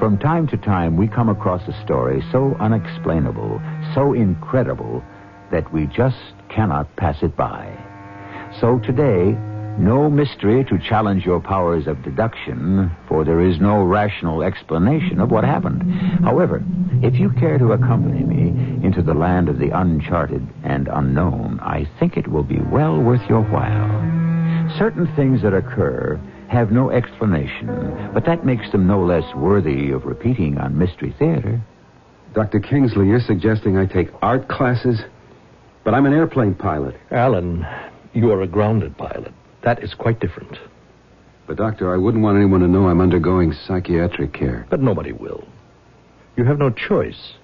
From time to time, we come across a story so unexplainable, so incredible, that we just cannot pass it by. So today, no mystery to challenge your powers of deduction, for there is no rational explanation of what happened. However, if you care to accompany me into the land of the uncharted and unknown, I think it will be well worth your while. Certain things that occur have no explanation, but that makes them no less worthy of repeating on Mystery Theater. Dr. Kingsley, you're suggesting I take art classes? But I'm an airplane pilot. Alan, you are a grounded pilot. That is quite different. But, Doctor, I wouldn't want anyone to know I'm undergoing psychiatric care. But nobody will. You have no choice.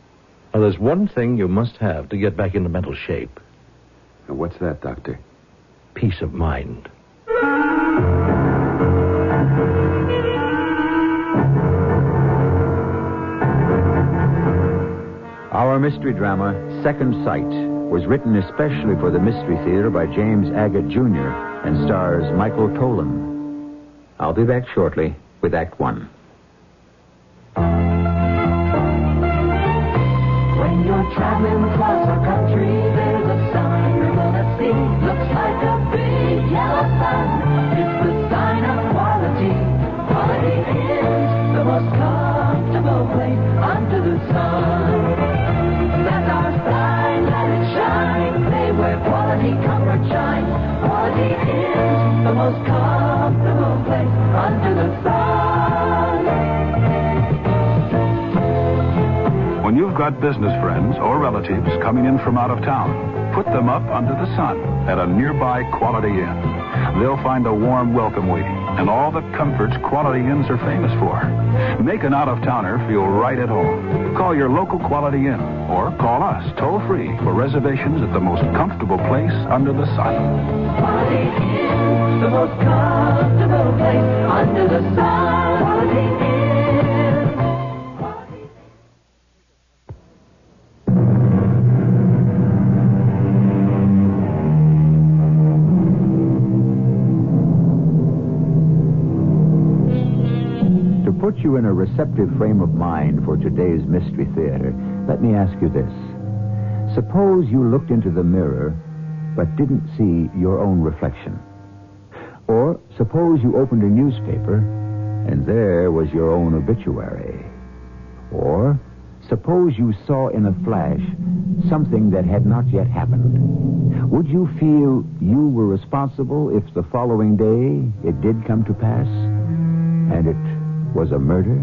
Now, there's one thing you must have to get back into mental shape. Now, what's that, Doctor? Peace of mind. Our mystery drama, Second Sight, was written especially for the Mystery Theater by James Agate Jr. and stars Michael Tolan. I'll be back shortly with Act One. When you're traveling across the country, there's a sign you're gonna see. Looks like a big yellow sun. It's the sign of quality. Quality is the most comfortable place under the sun. Comfort shine. Quality is the most comfortable place under the sun. When you've got business friends or relatives coming in from out of town, put them up under the sun at a nearby Quality Inn. They'll find a warm welcome waiting and all the comforts Quality Inns are famous for. Make an out-of-towner feel right at home. Call your local Quality Inn or call us toll-free for reservations at the most comfortable place under the sun. Quality Inn, the most comfortable place under the sun. Quality Inn. Quality Inn. To put you in a receptive frame of mind for today's Mystery Theater, let me ask you this. Suppose you looked into the mirror, but didn't see your own reflection. Or suppose you opened a newspaper, and there was your own obituary. Or suppose you saw in a flash something that had not yet happened. Would you feel you were responsible if the following day it did come to pass, and it was a murder?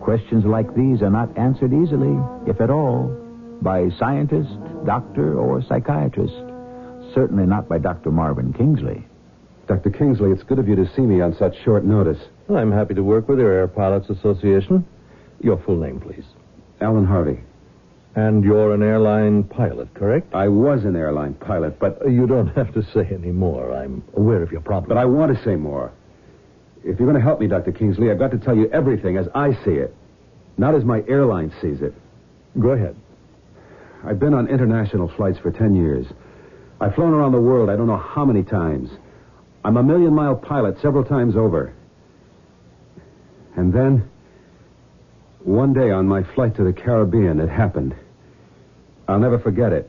Questions like these are not answered easily, if at all, by scientist, doctor, or psychiatrist. Certainly not by Dr. Marvin Kingsley. Dr. Kingsley, it's good of you to see me on such short notice. Well, I'm happy to work with your Air Pilots Association. Your full name, please. Alan Harvey. And you're an airline pilot, correct? I was an airline pilot, but... You don't have to say any more. I'm aware of your problem. But I want to say more. If you're going to help me, Dr. Kingsley, I've got to tell you everything as I see it, not as my airline sees it. Go ahead. I've been on international flights for 10 years. I've flown around the world I don't know how many times. I'm a million-mile pilot several times over. And then, one day on my flight to the Caribbean, it happened. I'll never forget it.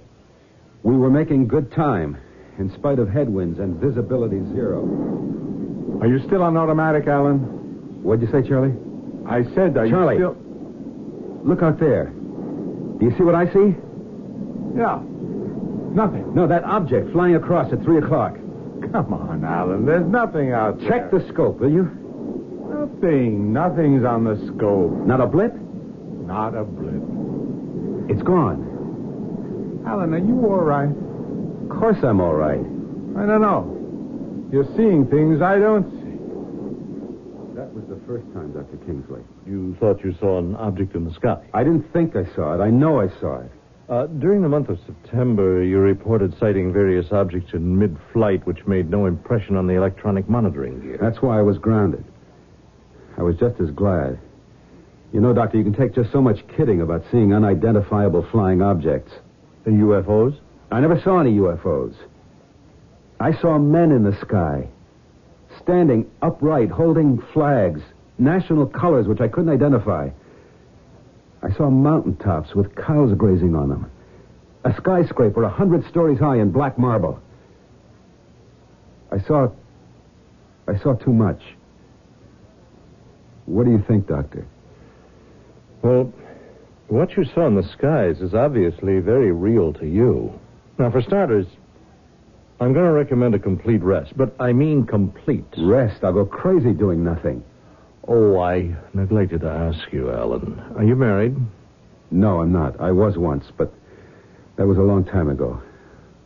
We were making good time, in spite of headwinds and visibility zero. Are you still on automatic, Alan? What'd you say, Charlie? I said, Charlie, still... Look out there. Do you see what I see? Yeah. Nothing. No, that object flying across at 3 o'clock. Come on, Alan. There's nothing out there. Check the scope, will you? Nothing. Nothing's on the scope. Not a blip? Not a blip. It's gone. Alan, are you all right? Of course I'm all right. I don't know. You're seeing things I don't see. That was the first time, Dr. Kingsley. You thought you saw an object in the sky? I didn't think I saw it. I know I saw it. During the month of September, you reported sighting various objects in mid-flight which made no impression on the electronic monitoring gear. That's why I was grounded. I was just as glad. You know, Doctor, you can take just so much kidding about seeing unidentifiable flying objects. The UFOs? I never saw any UFOs. I saw men in the sky, standing upright, holding flags, national colors which I couldn't identify. I saw mountaintops with cows grazing on them. A skyscraper 100 stories high in black marble. I saw too much. What do you think, Doctor? Well, what you saw in the skies is obviously very real to you. Now, for starters, I'm going to recommend a complete rest, but I mean complete. Rest? I'll go crazy doing nothing. Oh, I neglected to ask you, Alan. Are you married? No, I'm not. I was once, but that was a long time ago.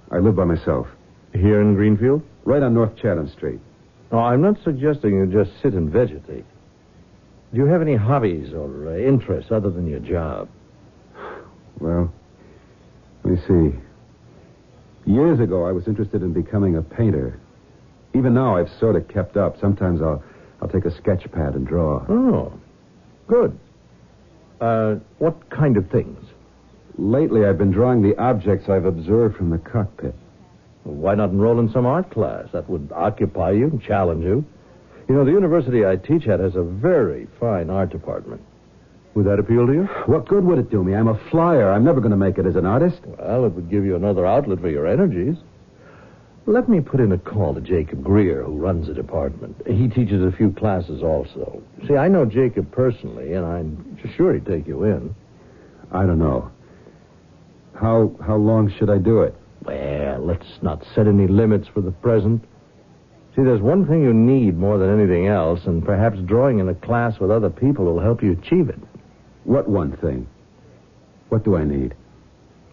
I live by myself. Here in Greenfield? Right on North Chatham Street. No, I'm not suggesting you just sit and vegetate. Do you have any hobbies or interests other than your job? Well, let me see. Years ago, I was interested in becoming a painter. Even now, I've sort of kept up. Sometimes I'll take a sketch pad and draw. Oh, good. What kind of things? Lately, I've been drawing the objects I've observed from the cockpit. Well, why not enroll in some art class? That would occupy you and challenge you. You know, the university I teach at has a very fine art department. Would that appeal to you? What good would it do me? I'm a flyer. I'm never going to make it as an artist. Well, it would give you another outlet for your energies. Let me put in a call to Jacob Greer, who runs the department. He teaches a few classes also. See, I know Jacob personally, and I'm sure he'd take you in. I don't know. How long should I do it? Well, let's not set any limits for the present. See, there's one thing you need more than anything else, and perhaps drawing in a class with other people will help you achieve it. What one thing? What do I need?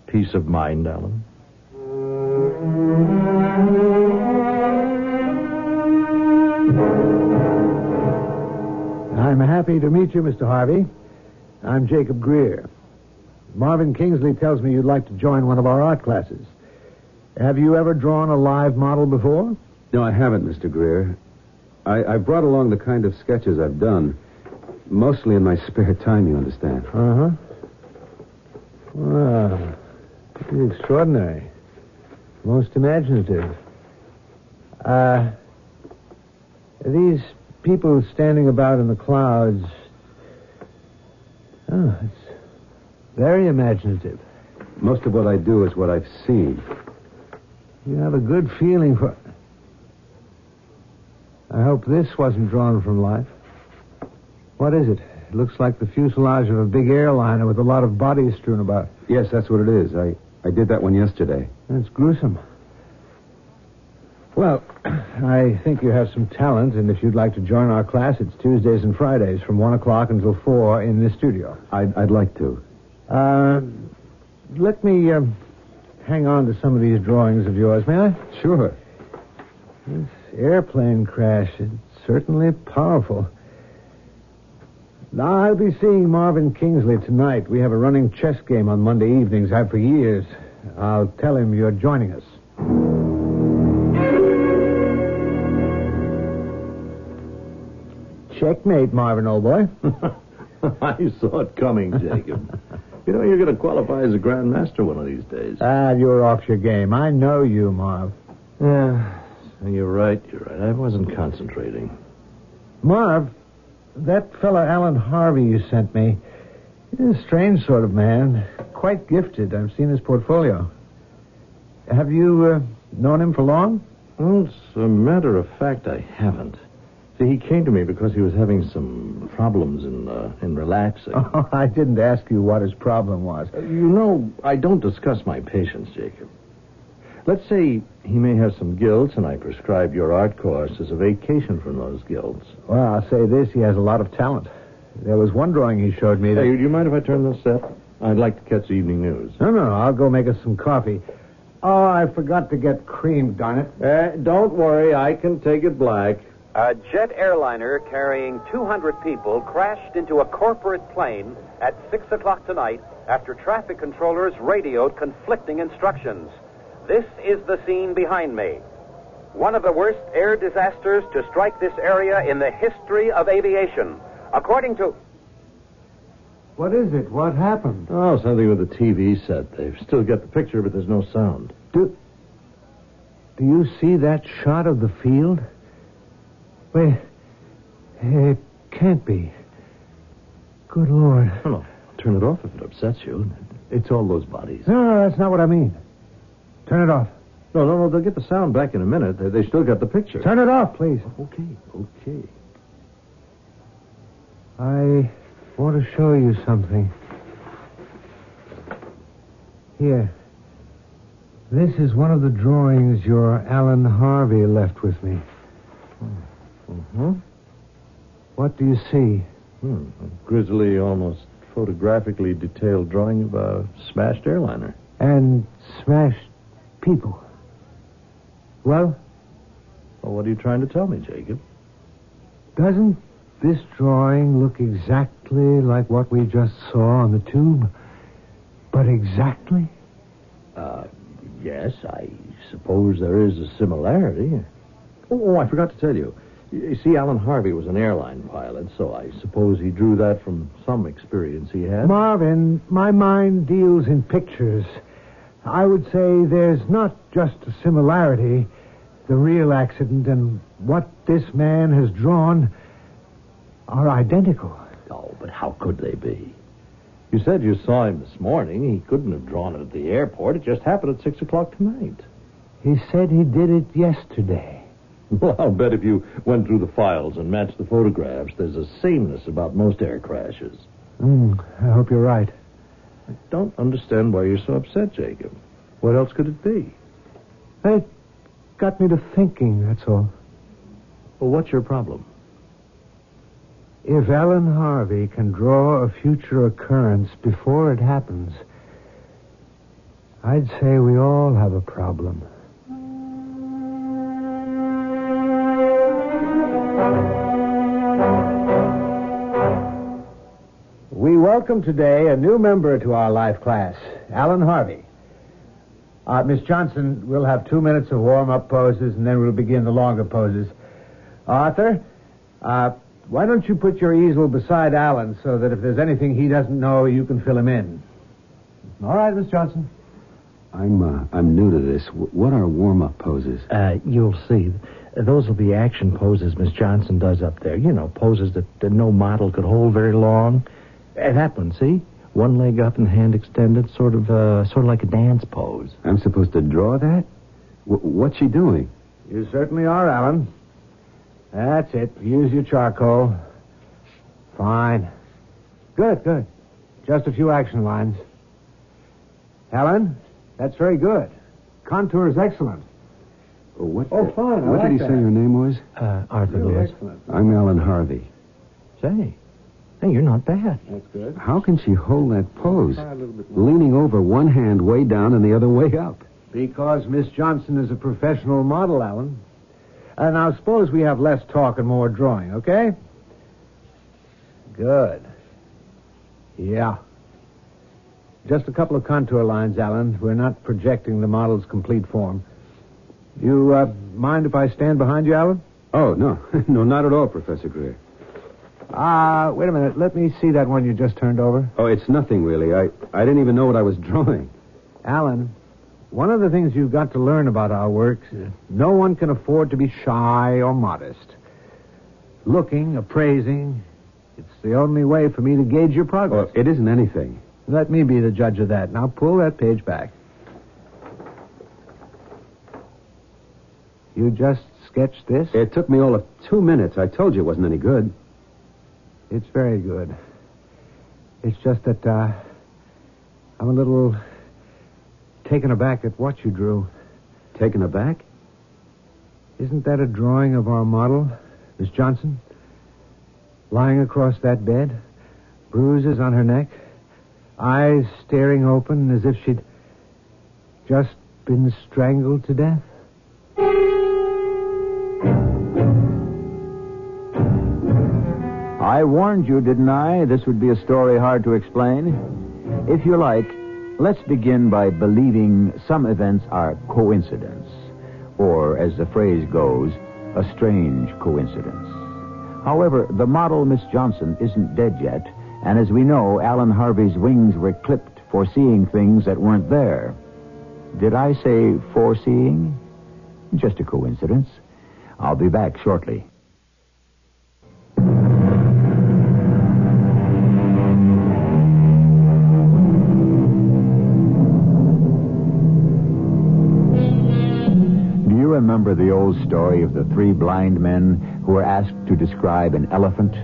Peace of mind, Alan. I'm happy to meet you, Mr. Harvey. I'm Jacob Greer. Marvin Kingsley tells me you'd like to join one of our art classes. Have you ever drawn a live model before? No, I haven't, Mr. Greer. I brought along the kind of sketches I've done, mostly in my spare time, you understand. Uh-huh. Wow. Pretty extraordinary. Most imaginative. These people standing about in the clouds. Oh, it's very imaginative. Most of what I do is what I've seen. You have a good feeling for... I hope this wasn't drawn from life. What is it? It looks like the fuselage of a big airliner with a lot of bodies strewn about. Yes, that's what it is. I did that one yesterday. That's gruesome. Well, I think you have some talent, and if you'd like to join our class, it's Tuesdays and Fridays from 1 o'clock until 4 in this studio. I'd like to. Let me hang on to some of these drawings of yours, may I? Sure. This airplane crash, it's certainly powerful. Now, I'll be seeing Marvin Kingsley tonight. We have a running chess game on Monday evenings. I've for years. I'll tell him you're joining us. Checkmate, Marvin, old boy. I saw it coming, Jacob. You know, you're going to qualify as a grandmaster one of these days. You're off your game. I know you, Marv. Yeah, you're right. I wasn't concentrating. Marv... that fellow Alan Harvey you sent me, he's a strange sort of man. Quite gifted. I've seen his portfolio. Have you known him for long? Well, as a matter of fact, I haven't. See, he came to me because he was having some problems in relaxing. Oh, I didn't ask you what his problem was. You know, I don't discuss my patients, Jacob. Let's say he may have some guilts, and I prescribe your art course as a vacation from those guilts. Well, I'll say this, he has a lot of talent. There was one drawing he showed me that... Hey, do you mind if I turn this set? I'd like to catch the evening news. No, I'll go make us some coffee. Oh, I forgot to get cream, darn it. Don't worry, I can take it black. A jet airliner carrying 200 people crashed into a corporate plane at 6 o'clock tonight after traffic controllers radioed conflicting instructions. This is the scene behind me. One of the worst air disasters to strike this area in the history of aviation. According to... What is it? What happened? Oh, something with the TV set. They've still got the picture, but there's no sound. Do you see that shot of the field? Wait. It can't be. Good Lord. Hello. Turn it off if it upsets you. It's all those bodies. No, that's not what I mean. Turn it off. No, they'll get the sound back in a minute. They still got the picture. Turn it off, please. Okay. I want to show you something. Here. This is one of the drawings your Alan Harvey left with me. Mm-hmm. What do you see? A grisly, almost photographically detailed drawing of a smashed airliner. And smashed people. Well, what are you trying to tell me, Jacob? Doesn't this drawing look exactly like what we just saw on the tube? But exactly? Yes, I suppose there is a similarity. Oh, I forgot to tell you. You see, Alan Harvey was an airline pilot, so I suppose he drew that from some experience he had. Marvin, my mind deals in pictures. I would say there's not just a similarity, the real accident and what this man has drawn are identical. Oh, but how could they be? You said you saw him this morning. He couldn't have drawn it at the airport. It just happened at 6 o'clock tonight. He said he did it yesterday. Well, I'll bet if you went through the files and matched the photographs, there's a sameness about most air crashes. I hope you're right. I don't understand why you're so upset, Jacob. What else could it be? It got me to thinking, that's all. Well, what's your problem? If Alan Harvey can draw a future occurrence before it happens, I'd say we all have a problem. We welcome today a new member to our life class, Alan Harvey. Miss Johnson, we'll have 2 minutes of warm-up poses, and then we'll begin the longer poses. Arthur, why don't you put your easel beside Alan so that if there's anything he doesn't know, you can fill him in. All right, Miss Johnson. I'm new to this. What are warm-up poses? You'll see. Those will be action poses Miss Johnson does up there. You know, poses that no model could hold very long. That one, see? One leg up and hand extended, sort of like a dance pose. I'm supposed to draw that? What's she doing? You certainly are, Alan. That's it. Use your charcoal. Fine. Good. Just a few action lines. Alan, that's very good. Contour is excellent. Fine. What did he say your name was? Arthur Lewis. Excellent. I'm Alan Harvey. Hey, you're not bad. That's good. How can she hold that pose? Leaning over, one hand way down and the other way up. Because Miss Johnson is a professional model, Alan. And now suppose we have less talk and more drawing, okay? Good. Yeah. Just a couple of contour lines, Alan. We're not projecting the model's complete form. You mind if I stand behind you, Alan? Oh, no. No, not at all, Professor Greer. Wait a minute. Let me see that one you just turned over. Oh, it's nothing, really. I didn't even know what I was drawing. Alan, one of the things you've got to learn about our work is no one can afford to be shy or modest. Looking, appraising, it's the only way for me to gauge your progress. Oh, it isn't anything. Let me be the judge of that. Now pull that page back. You just sketch this? It took me all of 2 minutes. I told you it wasn't any good. It's very good. It's just that I'm a little taken aback at what you drew. Taken aback? Isn't that a drawing of our model, Miss Johnson? Lying across that bed, bruises on her neck, eyes staring open as if she'd just been strangled to death. I warned you, didn't I? This would be a story hard to explain. If you like, let's begin by believing some events are coincidence, or, as the phrase goes, a strange coincidence. However, the model, Miss Johnson, isn't dead yet, and as we know, Alan Harvey's wings were clipped for seeing things that weren't there. Did I say foreseeing? Just a coincidence. I'll be back shortly. Do you remember the old story of the three blind men who were asked to describe an elephant?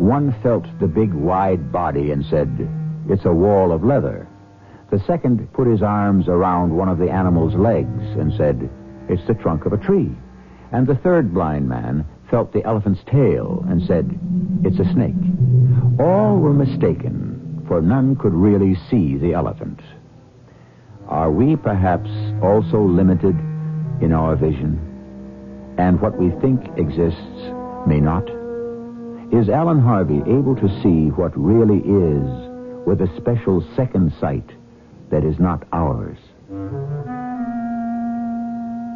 One felt the big wide body and said, "It's a wall of leather." The second put his arms around one of the animal's legs and said, "It's the trunk of a tree." And the third blind man felt the elephant's tail and said, "It's a snake." All were mistaken, for none could really see the elephant. Are we perhaps also limited in our vision? And what we think exists may not? Is Alan Harvey able to see what really is with a special second sight that is not ours?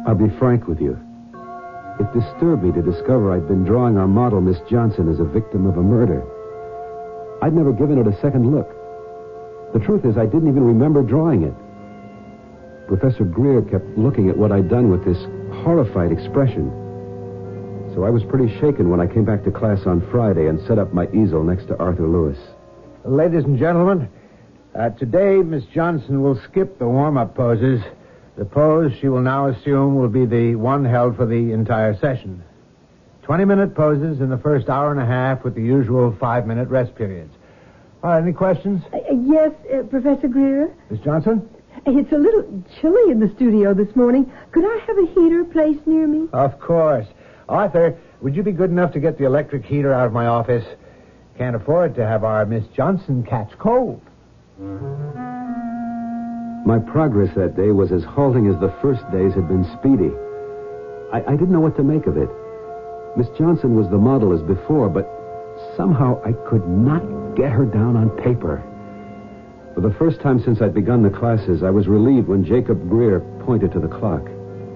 I'll be frank with you. It disturbed me to discover I'd been drawing our model, Miss Johnson, as a victim of a murder. I'd never given it a second look. The truth is, I didn't even remember drawing it. Professor Greer kept looking at what I'd done with this horrified expression. So I was pretty shaken when I came back to class on Friday and set up my easel next to Arthur Lewis. Ladies and gentlemen, today Miss Johnson will skip the warm-up poses. The pose she will now assume will be the one held for the entire session. 20-minute poses in the first hour and a half with the usual 5-minute rest periods. All right, any questions? Yes, Professor Greer? Miss Johnson? It's a little chilly in the studio this morning. Could I have a heater placed near me? Of course. Arthur, would you be good enough to get the electric heater out of my office? Can't afford to have our Miss Johnson catch cold. My progress that day was as halting as the first days had been speedy. I didn't know what to make of it. Miss Johnson was the model as before, but somehow I could not get her down on paper. For the first time since I'd begun the classes, I was relieved when Jacob Greer pointed to the clock.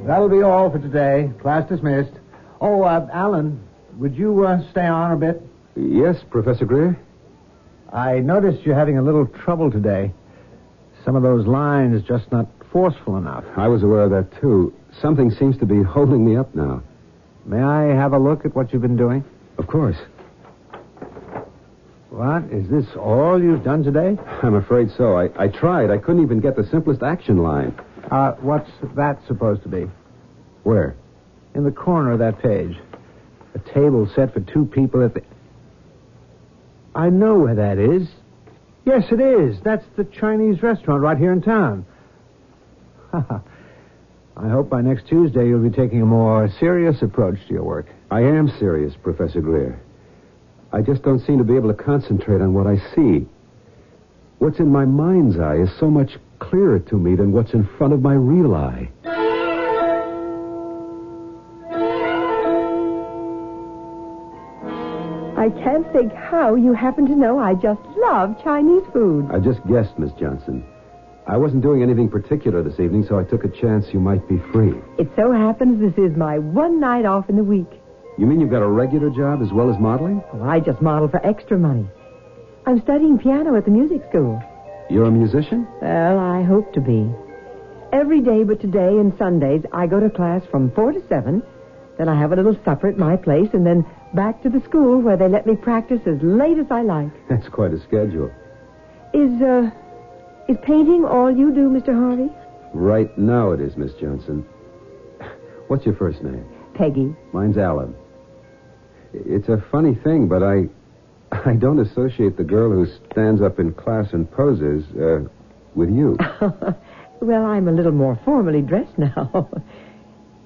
That'll be all for today. Class dismissed. Oh, Alan, would you stay on a bit? Yes, Professor Greer. I noticed you're having a little trouble today. Some of those lines just not forceful enough. I was aware of that, too. Something seems to be holding me up now. May I have a look at what you've been doing? Of course. What? Is this all you've done today? I'm afraid so. I tried. I couldn't even get the simplest action line. What's that supposed to be? Where? In the corner of that page. A table set for two people at the... I know where that is. Yes, it is. That's the Chinese restaurant right here in town. I hope by next Tuesday you'll be taking a more serious approach to your work. I am serious, Professor Greer. I just don't seem to be able to concentrate on what I see. What's in my mind's eye is so much clearer to me than what's in front of my real eye. I can't think how you happen to know I just love Chinese food. I just guessed, Miss Johnson. I wasn't doing anything particular this evening, so I took a chance you might be free. It so happens this is my one night off in the week. You mean you've got a regular job as well as modeling? Well, I just model for extra money. I'm studying piano at the music school. You're a musician? Well, I hope to be. Every day but today and Sundays, I go to class from 4 to 7. Then I have a little supper at my place, and then back to the school where they let me practice as late as I like. That's quite a schedule. Is painting all you do, Mr. Harvey? Right now it is, Miss Johnson. What's your first name? Peggy? Mine's Alan. It's a funny thing, but I don't associate the girl who stands up in class and poses with you. Well, I'm a little more formally dressed now.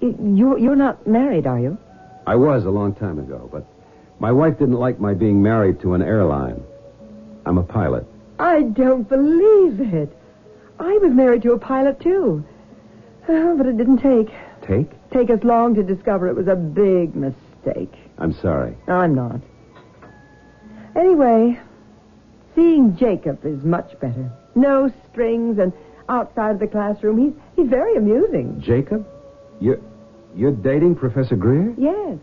You're not married, are you? I was a long time ago, but my wife didn't like my being married to an airline. I'm a pilot. I don't believe it. I was married to a pilot, too. But it didn't take. Take? Take us long to discover it was a big mistake. I'm sorry. I'm not. Anyway, seeing Jacob is much better. No strings and outside of the classroom. He's very amusing. Jacob? You're dating Professor Greer? Yes.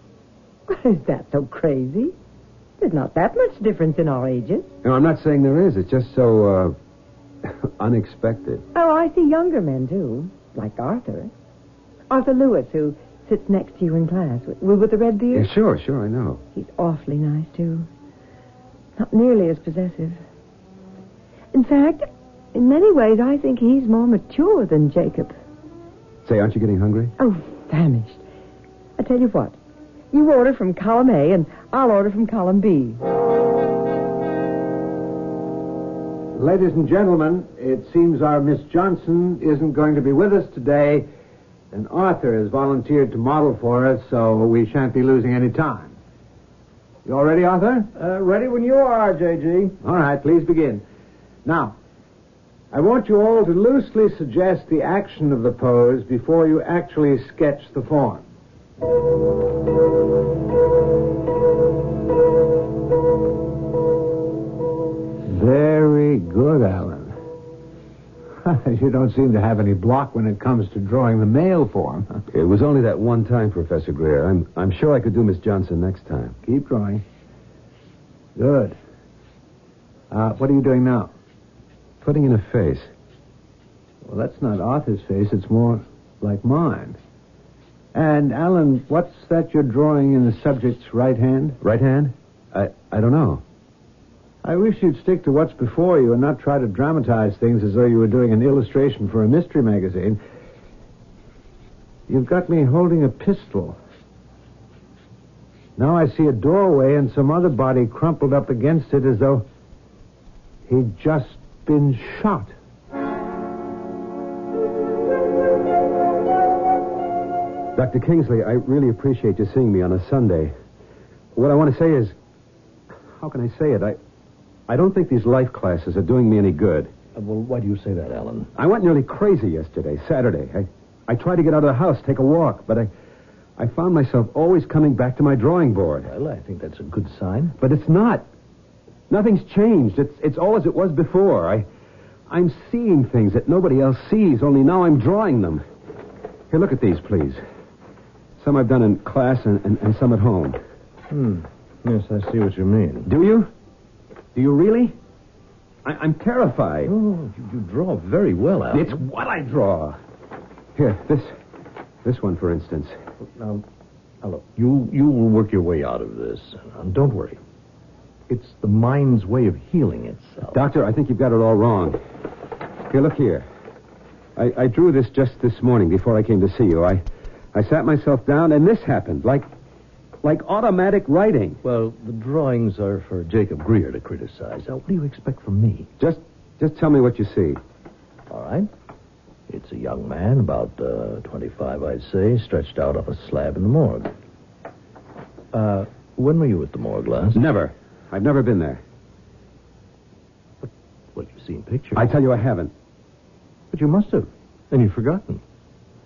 Well, is that so crazy? There's not that much difference in our ages. No, I'm not saying there is. It's just so, unexpected. Oh, I see younger men, too. Like Arthur. Arthur Lewis, who sits next to you in class. With the red beard? Yeah, sure, I know. He's awfully nice, too. Not nearly as possessive. In fact, in many ways, I think he's more mature than Jacob. Say, aren't you getting hungry? Oh, famished. I tell you what. You order from column A, and I'll order from column B. Ladies and gentlemen, it seems our Miss Johnson isn't going to be with us today, and Arthur has volunteered to model for us, so we shan't be losing any time. You all ready, Arthur? Ready when you are, J.G. All right, please begin. Now, I want you all to loosely suggest the action of the pose before you actually sketch the form. Very good, Alan. You don't seem to have any block when it comes to drawing the male form. It was only that one time, Professor Greer. I'm sure I could do Miss Johnson next time. Keep drawing. Good. What are you doing now? Putting in a face. Well, that's not Arthur's face. It's more like mine. And, Alan, what's that you're drawing in the subject's right hand? Right hand? I don't know. I wish you'd stick to what's before you and not try to dramatize things as though you were doing an illustration for a mystery magazine. You've got me holding a pistol. Now I see a doorway and some other body crumpled up against it as though he'd just been shot. Dr. Kingsley, I really appreciate you seeing me on a Sunday. What I want to say is, how can I say it? I don't think these life classes are doing me any good. Well, why do you say that, Alan? I went nearly crazy yesterday, Saturday. I tried to get out of the house, take a walk, but I found myself always coming back to my drawing board. Well, I think that's a good sign. But it's not. Nothing's changed. It's all as it was before. I'm seeing things that nobody else sees, only now I'm drawing them. Here, look at these, please. Some I've done in class and some at home. Yes, I see what you mean. Do you? Do you really? I'm terrified. Oh, you draw very well, Alan. It's what I draw. Here, this one, for instance. Now look, you will work your way out of this. Don't worry. It's the mind's way of healing itself. Doctor, I think you've got it all wrong. Here, look here. I drew this just this morning before I came to see you. I sat myself down, and this happened, like automatic writing. Well, the drawings are for Jacob Greer to criticize. Now, what do you expect from me? Just tell me what you see. All right. It's a young man, about 25, I'd say, stretched out on a slab in the morgue. When were you at the morgue last? Never. I've never been there. What, you've seen pictures? I tell you I haven't. But you must have. And you've forgotten.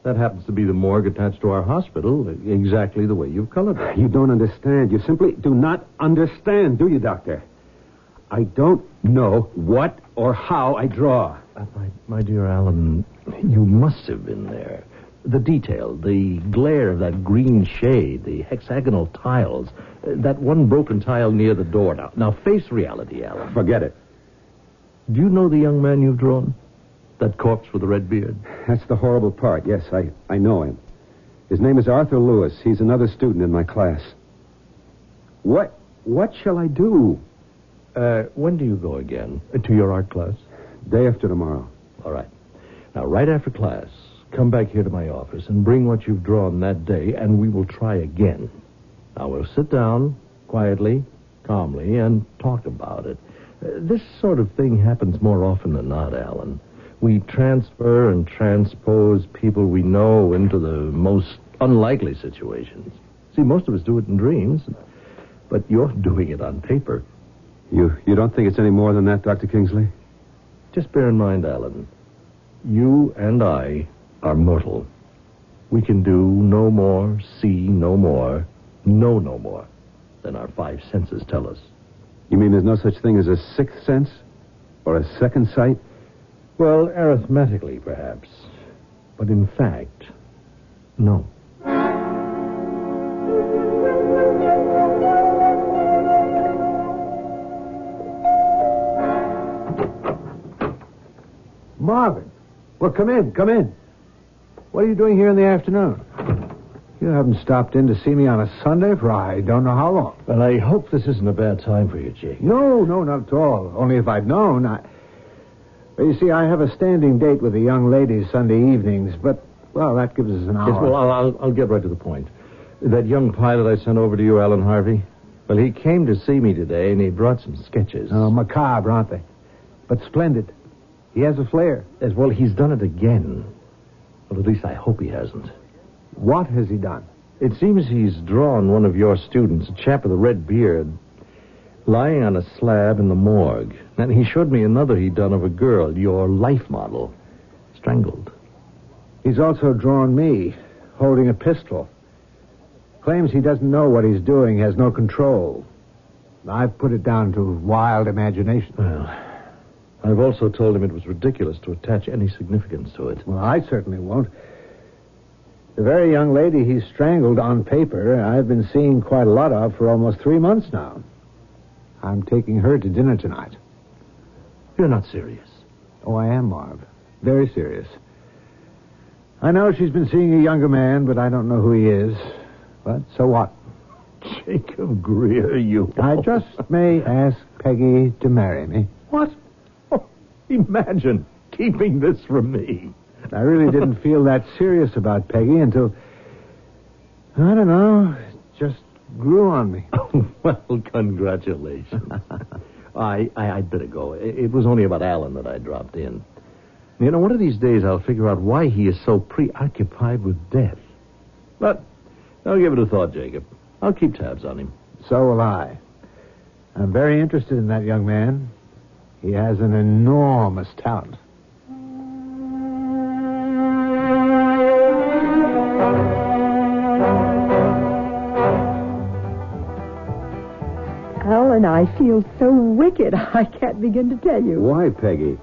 That happens to be the morgue attached to our hospital, exactly the way you've colored it. You don't understand. You simply do not understand, do you, Doctor? I don't know what or how I draw. My dear Alan, you must have been there. The detail, the glare of that green shade, the hexagonal tiles, that one broken tile near the door. Now face reality, Alan. Forget it. Do you know the young man you've drawn? That corpse with the red beard? That's the horrible part. Yes, I know him. His name is Arthur Lewis. He's another student in my class. What shall I do? When do you go again? To your art class? Day after tomorrow. All right. Now, right after class, Come back here to my office and bring what you've drawn that day, and we will try again. Now, we'll sit down quietly, calmly, and talk about it. This sort of thing happens more often than not, Alan. We transfer and transpose people we know into the most unlikely situations. See, most of us do it in dreams, but you're doing it on paper. You don't think it's any more than that, Dr. Kingsley? Just bear in mind, Alan, you and I are mortal. We can do no more, see no more, know no more than our five senses tell us. You mean there's no such thing as a sixth sense? Or a second sight? Well, arithmetically, perhaps. But in fact, no. Marvin! Well, come in. What are you doing here in the afternoon? You haven't stopped in to see me on a Sunday for I don't know how long. Well, I hope this isn't a bad time for you, Jake. No, not at all. Only if I'd known, Well, you see, I have a standing date with the young ladies Sunday evenings, but, well, that gives us an hour. Yes, well, I'll get right to the point. That young pilot I sent over to you, Alan Harvey, well, he came to see me today, and he brought some sketches. Oh, macabre, aren't they? But splendid. He has a flair. As well, he's done it again. Well, at least I hope he hasn't. What has he done? It seems he's drawn one of your students, a chap with a red beard, lying on a slab in the morgue. And he showed me another he'd done of a girl, your life model, strangled. He's also drawn me, holding a pistol. Claims he doesn't know what he's doing, has no control. I've put it down to wild imagination. Well, I've also told him it was ridiculous to attach any significance to it. Well, I certainly won't. The very young lady he strangled on paper, I've been seeing quite a lot of for almost 3 months now. I'm taking her to dinner tonight. You're not serious. Oh, I am, Marv. Very serious. I know she's been seeing a younger man, but I don't know who he is. But so what? Jacob Greer, you... I just may ask Peggy to marry me. What? Oh, imagine keeping this from me. I really didn't feel that serious about Peggy until, I don't know, it just grew on me. Oh, well, congratulations. I'd better go. It was only about Alan that I dropped in. You know, one of these days I'll figure out why he is so preoccupied with death. But I'll give it a thought, Jacob. I'll keep tabs on him. So will I. I'm very interested in that young man. He has an enormous talent. Alan, I feel so wicked, I can't begin to tell you. Why, Peggy?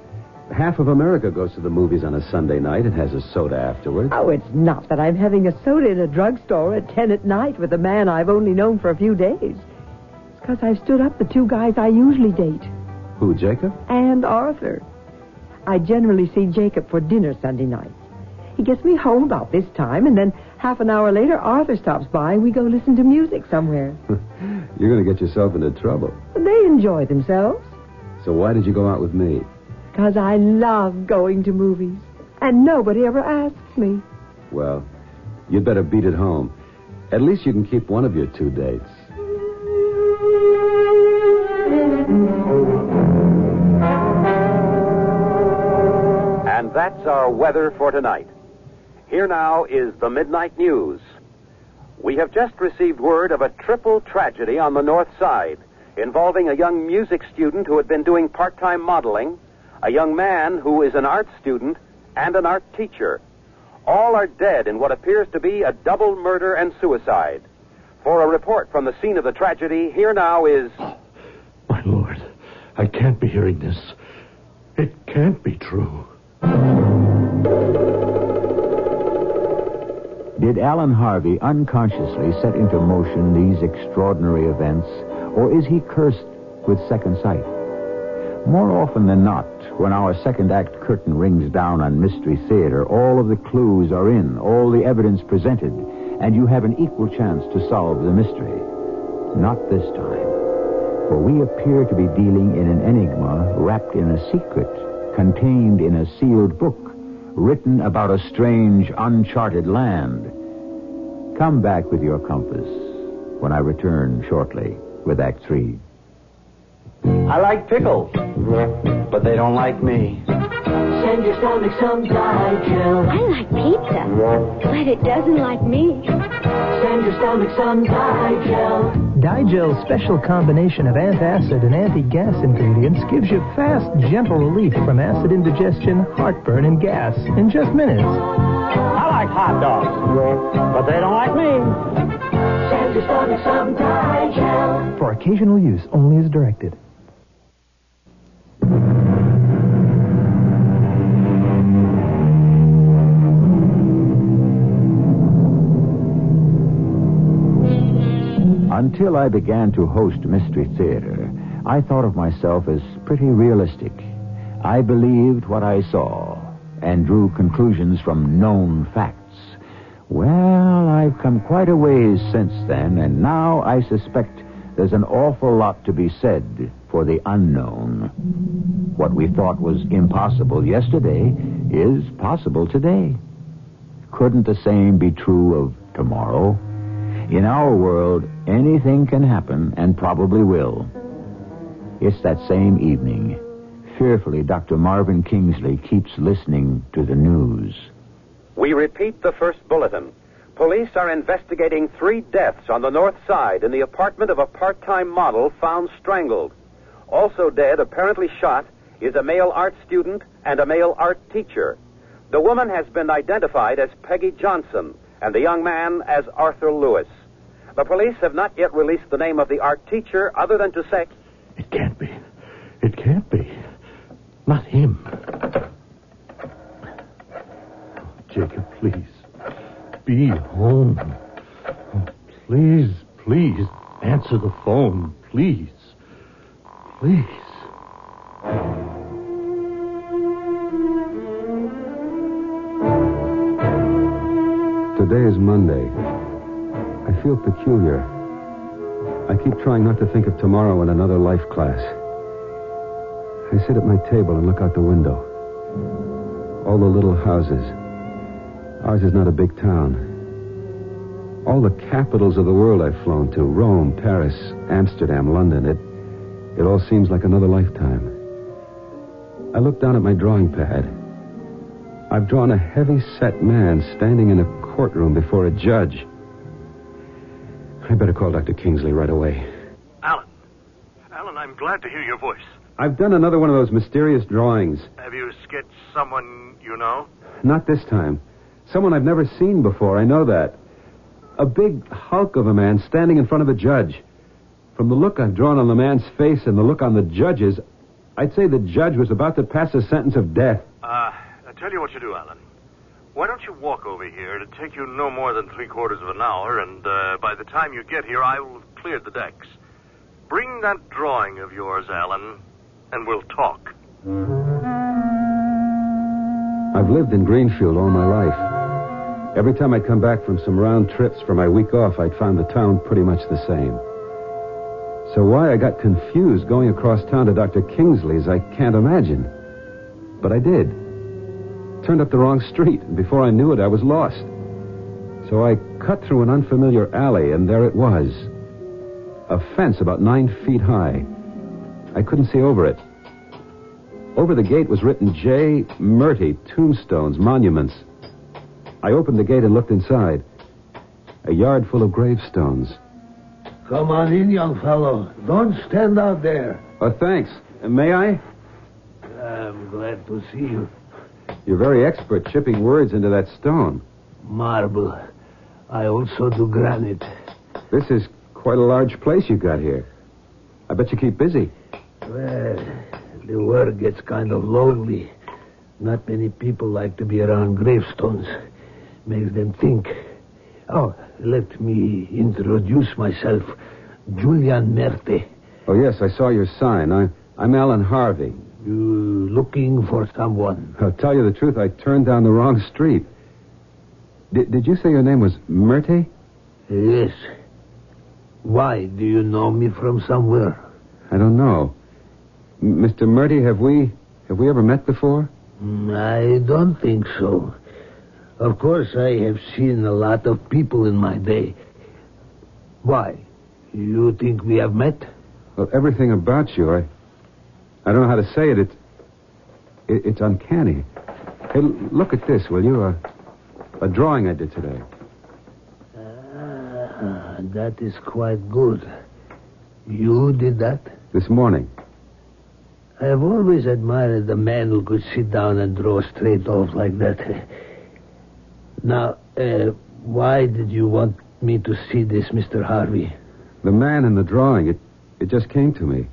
Half of America goes to the movies on a Sunday night and has a soda afterwards. Oh, it's not that I'm having a soda in a drugstore at 10 p.m. with a man I've only known for a few days. It's because I've stood up the two guys I usually date. Who, Jacob? And Arthur. I generally see Jacob for dinner Sunday night. He gets me home about this time, and then half an hour later, Arthur stops by, and we go listen to music somewhere. You're going to get yourself into trouble. They enjoy themselves. So why did you go out with me? Because I love going to movies, and nobody ever asks me. Well, you'd better beat it home. At least you can keep one of your two dates. And that's our weather for tonight. Here now is the Midnight News. We have just received word of a triple tragedy on the north side involving a young music student who had been doing part-time modeling, a young man who is an art student, and an art teacher. All are dead in what appears to be a double murder and suicide. For a report from the scene of the tragedy, here now is... Oh, my Lord, I can't be hearing this. It can't be true. Did Alan Harvey unconsciously set into motion these extraordinary events, or is he cursed with second sight? More often than not, when our second act curtain rings down on Mystery Theater, all of the clues are in, all the evidence presented, and you have an equal chance to solve the mystery. Not this time, for we appear to be dealing in an enigma wrapped in a secret, contained in a sealed book, written about a strange, uncharted land. Come back with your compass when I return shortly with Act 3. I like pickles, but they don't like me. Send your stomach some Digel. I like pizza, but it doesn't like me. Send your stomach some Digel. Digel's special combination of antacid and anti-gas ingredients gives you fast, gentle relief from acid indigestion, heartburn, and gas in just minutes. I like hot dogs, but they don't like me. Send your stomach some Digel. For occasional use only as directed. Until I began to host Mystery Theater, I thought of myself as pretty realistic. I believed what I saw and drew conclusions from known facts. Well, I've come quite a ways since then, and now I suspect there's an awful lot to be said for the unknown. What we thought was impossible yesterday is possible today. Couldn't the same be true of tomorrow? In our world, anything can happen, and probably will. It's that same evening. Fearfully, Dr. Marvin Kingsley keeps listening to the news. We repeat the first bulletin. Police are investigating 3 deaths on the north side in the apartment of a part-time model found strangled. Also dead, apparently shot, is a male art student and a male art teacher. The woman has been identified as Peggy Johnson, and the young man as Arthur Lewis. The police have not yet released the name of the art teacher other than to say... It can't be. It can't be. Not him. Oh, Jacob, please. Be home. Oh, please, please, answer the phone. Please. Please. Today is Monday. I feel peculiar. I keep trying not to think of tomorrow in another life class. I sit at my table and look out the window. All the little houses. Ours is not a big town. All the capitals of the world I've flown to, Rome, Paris, Amsterdam, London, it all seems like another lifetime. I look down at my drawing pad. I've drawn a heavy-set man standing in a courtroom before a judge. I better call Dr. Kingsley right away. Alan. Alan, I'm glad to hear your voice. I've done another one of those mysterious drawings. Have you sketched someone you know? Not this time. Someone I've never seen before, I know that. A big hulk of a man standing in front of a judge. From the look I've drawn on the man's face and the look on the judge's, I'd say the judge was about to pass a sentence of death. I'll tell you what you do, Alan. Why don't you walk over here? It'll take you no more than 3/4 of an hour, and by the time you get here, I will have cleared the decks. Bring that drawing of yours, Alan, and we'll talk. I've lived in Greenfield all my life. Every time I'd come back from some round trips for my week off, I'd found the town pretty much the same. So why I got confused going across town to Dr. Kingsley's, I can't imagine. But I did. Turned up the wrong street, and before I knew it, I was lost. So I cut through an unfamiliar alley, and there it was. A fence about 9 feet high. I couldn't see over it. Over the gate was written J. Murty, tombstones, monuments. I opened the gate and looked inside. A yard full of gravestones. Come on in, young fellow. Don't stand out there. Oh, thanks. May I? I'm glad to see you. You're very expert chipping words into that stone. Marble. I also do granite. This is quite a large place you've got here. I bet you keep busy. Well, the work gets kind of lonely. Not many people like to be around gravestones. Makes them think. Oh, let me introduce myself. Julian Murty. Oh, yes, I saw your sign. I'm Alan Harvey. You looking for someone? I'll tell you the truth, I turned down the wrong street. Did you say your name was Murty? Yes. Why, do you know me from somewhere? I don't know. Mr. Murty, have we ever met before? I don't think so. Of course, I have seen a lot of people in my day. Why? You think we have met? Well, everything about you, I don't know how to say it. It's uncanny. Hey, look at this, will you? A drawing I did today. That is quite good. You did that? This morning. I have always admired the man who could sit down and draw straight off like that. Now, why did you want me to see this, Mr. Harvey? The man in the drawing, it just came to me.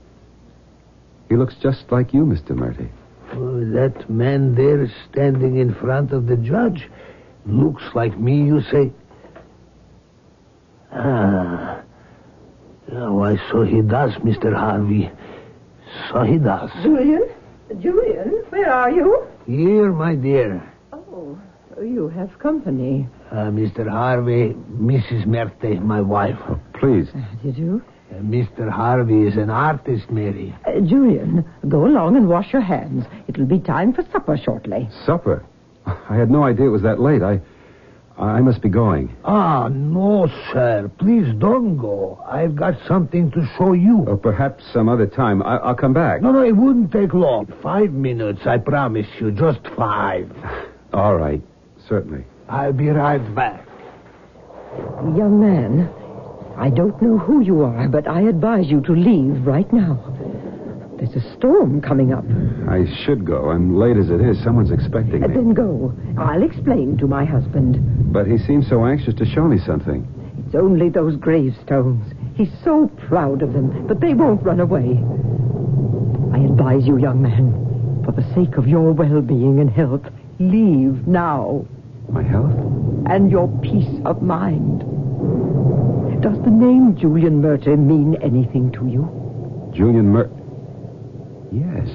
He looks just like you, Mr. Murty. Oh, that man there standing in front of the judge looks like me, you say? Ah. Why, so he does, Mr. Harvey. So he does. Julian, where are you? Here, my dear. Oh, you have company. Mr. Harvey, Mrs. Merte, my wife. Oh, please. Did you? Mr. Harvey is an artist, Mary. Julian, go along and wash your hands. It'll be time for supper shortly. Supper? I had no idea it was that late. I must be going. Ah, no, sir. Please don't go. I've got something to show you. Perhaps some other time. I'll come back. No, it wouldn't take long. 5 minutes, I promise you. Just 5. All right. Certainly. I'll be right back. Young man, I don't know who you are, but I advise you to leave right now. There's a storm coming up. I should go. I'm late as it is. Someone's expecting me. Then go. I'll explain to my husband. But he seems so anxious to show me something. It's only those gravestones. He's so proud of them, but they won't run away. I advise you, young man, for the sake of your well-being and health, leave now. My health? And your peace of mind. Does the name Julian Murty mean anything to you? Julian Murty? Yes.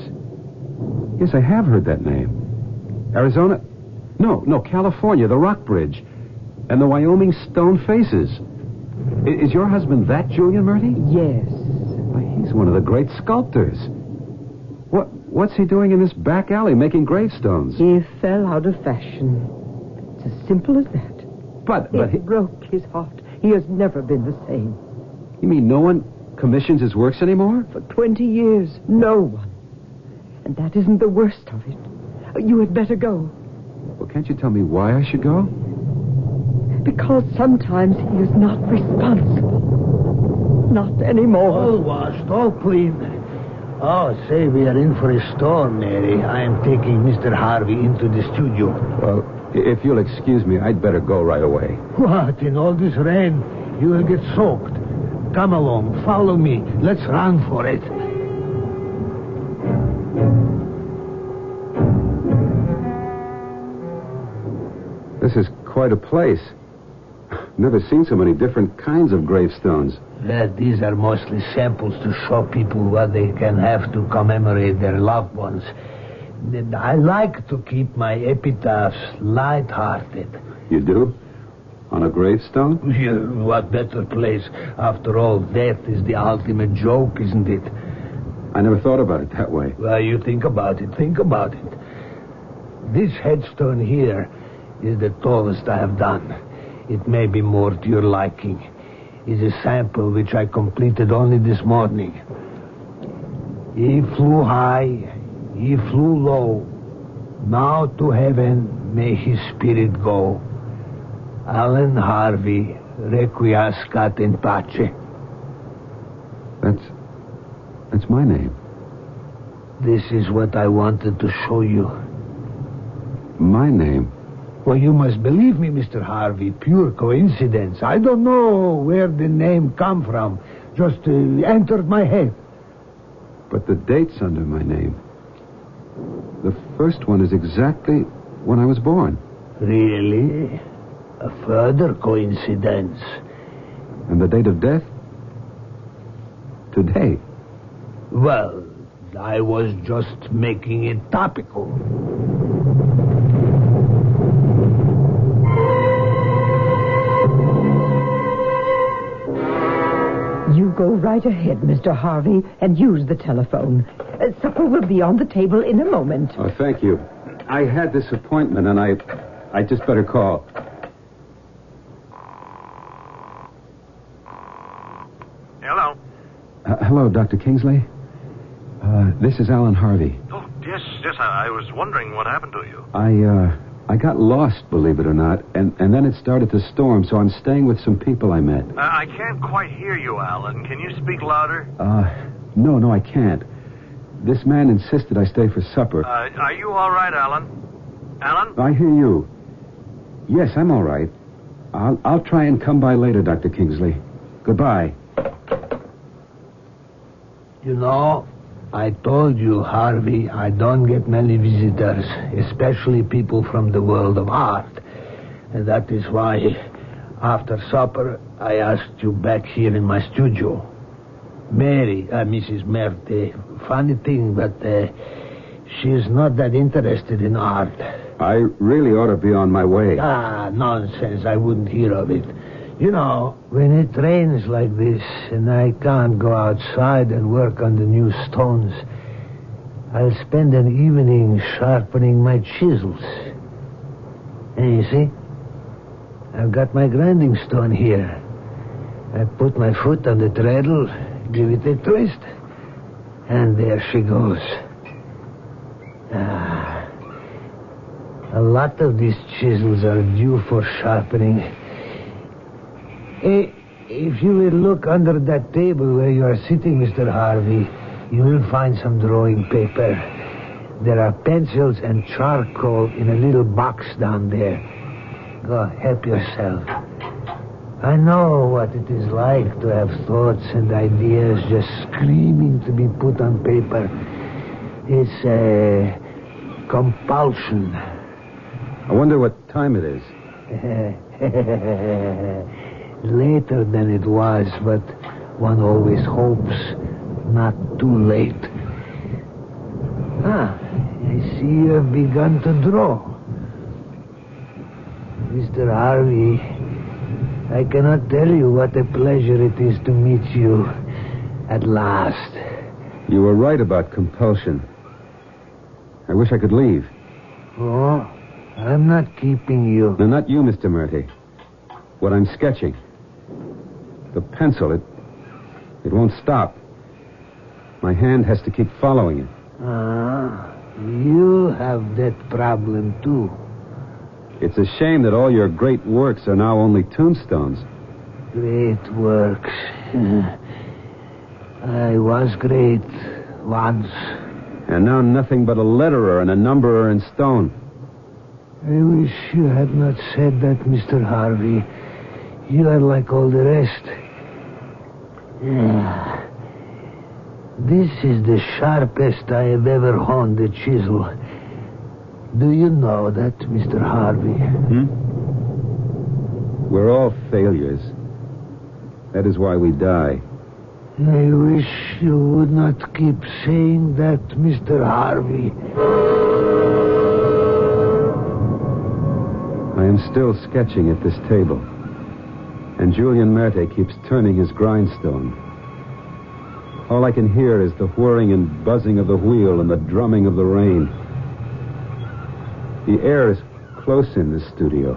Yes, I have heard that name. Arizona? No, California, the Rock Bridge. And the Wyoming Stone Faces. Is your husband that Julian Murty? Yes. Why, he's one of the great sculptors. What's he doing in this back alley making gravestones? He fell out of fashion. It's as simple as that. But he broke his heart. He has never been the same. You mean no one commissions his works anymore? For 20 years, no one. And that isn't the worst of it. You had better go. Well, can't you tell me why I should go? Because sometimes he is not responsible. Not anymore. All washed, all clean. Oh, say, we are in for a storm, Mary. I am taking Mr. Harvey into the studio. Well, if you'll excuse me, I'd better go right away. What? In all this rain, you will get soaked. Come along, follow me. Let's run for it. This is quite a place. Never seen so many different kinds of gravestones. Well, these are mostly samples to show people what they can have to commemorate their loved ones. I like to keep my epitaphs light-hearted. You do? On a gravestone? Yeah, what better place? After all, death is the ultimate joke, isn't it? I never thought about it that way. Well, you think about it. Think about it. This headstone here is the tallest I have done. It may be more to your liking. It's a sample which I completed only this morning. He flew high, he flew low. Now to heaven may his spirit go. Alan Harvey, requiescat in pace. That's my name. This is what I wanted to show you. My name? Well, you must believe me, Mr. Harvey. Pure coincidence. I don't know where the name come from. Just entered my head. But the date's under my name. The first one is exactly when I was born. Really? A further coincidence. And the date of death? Today. Well, I was just making it topical. You go right ahead, Mr. Harvey, and use the telephone. Supper will be on the table in a moment. Oh, thank you. I had this appointment, and I just better call. Hello. Hello, Dr. Kingsley. This is Alan Harvey. Oh, yes, I was wondering what happened to you. I got lost, believe it or not, and then it started to storm, so I'm staying with some people I met. I can't quite hear you, Alan. Can you speak louder? No, I can't. This man insisted I stay for supper. Are you all right, Alan? Alan? I hear you. Yes, I'm all right. I'll try and come by later, Dr. Kingsley. Goodbye. You know, I told you, Harvey, I don't get many visitors, especially people from the world of art. And that is why, after supper, I asked you back here in my studio. Mary, Mrs. Murty, funny thing, but she's not that interested in art. I really ought to be on my way. Ah, nonsense. I wouldn't hear of it. You know, when it rains like this and I can't go outside and work on the new stones, I'll spend an evening sharpening my chisels. And you see, I've got my grinding stone here. I put my foot on the treadle, give it a twist, and there she goes. Ah, a lot of these chisels are due for sharpening. If you will look under that table where you are sitting, Mr. Harvey, you will find some drawing paper. There are pencils and charcoal in a little box down there. Go, help yourself. I know what it is like to have thoughts and ideas just screaming to be put on paper. It's a compulsion. I wonder what time it is. Later than it was, but one always hopes not too late. Ah, I see you have begun to draw. Mr. Harvey, I cannot tell you what a pleasure it is to meet you at last. You were right about compulsion. I wish I could leave. Oh, I'm not keeping you. No, not you, Mr. Murty. What I'm sketching. The pencil, it won't stop. My hand has to keep following it. Ah, you have that problem, too. It's a shame that all your great works are now only tombstones. Great works. I was great once. And now nothing but a letterer and a numberer in stone. I wish you had not said that, Mr. Harvey. You are like all the rest. Yeah. This is the sharpest I have ever honed a chisel. Do you know that, Mr. Harvey? We're all failures. That is why we die. I wish you would not keep saying that, Mr. Harvey. I am still sketching at this table. And Julian Murty keeps turning his grindstone. All I can hear is the whirring and buzzing of the wheel and the drumming of the rain. The air is close in this studio.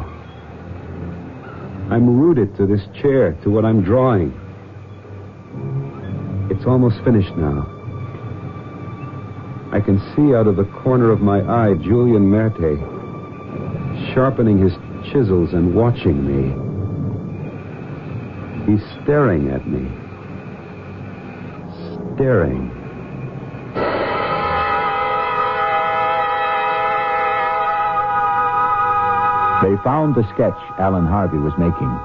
I'm rooted to this chair, to what I'm drawing. It's almost finished now. I can see out of the corner of my eye Julian Murty sharpening his chisels and watching me. He's staring at me. Staring. They found the sketch Alan Harvey was making.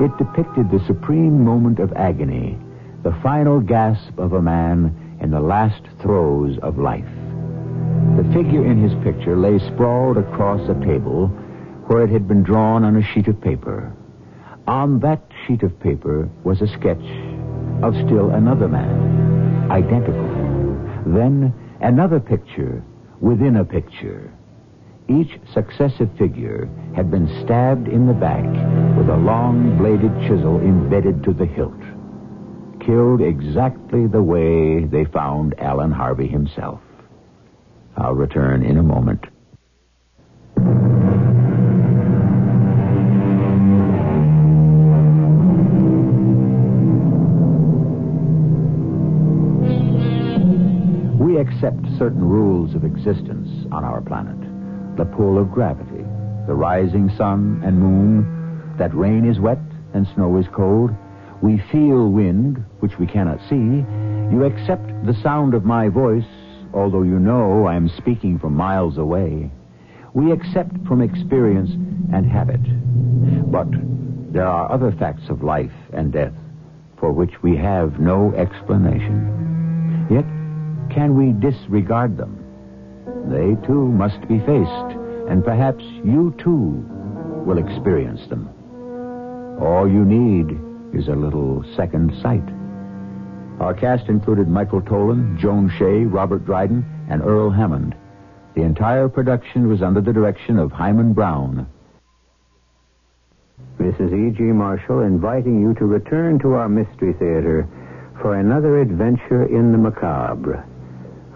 It depicted the supreme moment of agony, the final gasp of a man in the last throes of life. The figure in his picture lay sprawled across a table where it had been drawn on a sheet of paper. On that sheet of paper was a sketch of still another man, identical. Then another picture within a picture. Each successive figure had been stabbed in the back with a long-bladed chisel embedded to the hilt. Killed exactly the way they found Alan Harvey himself. I'll return in a moment. certain rules of existence on our planet. The pull of gravity, the rising sun and moon, that rain is wet and snow is cold. We feel wind, which we cannot see. You accept the sound of my voice, although you know I am speaking from miles away. We accept from experience and habit. But there are other facts of life and death for which we have no explanation. Yet, can we disregard them? They, too, must be faced, and perhaps you, too, will experience them. All you need is a little second sight. Our cast included Michael Tolan, Joan Shea, Robert Dryden, and Earl Hammond. The entire production was under the direction of Hyman Brown. This is E.G. Marshall inviting you to return to our Mystery Theater for another adventure in the macabre.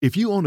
If you own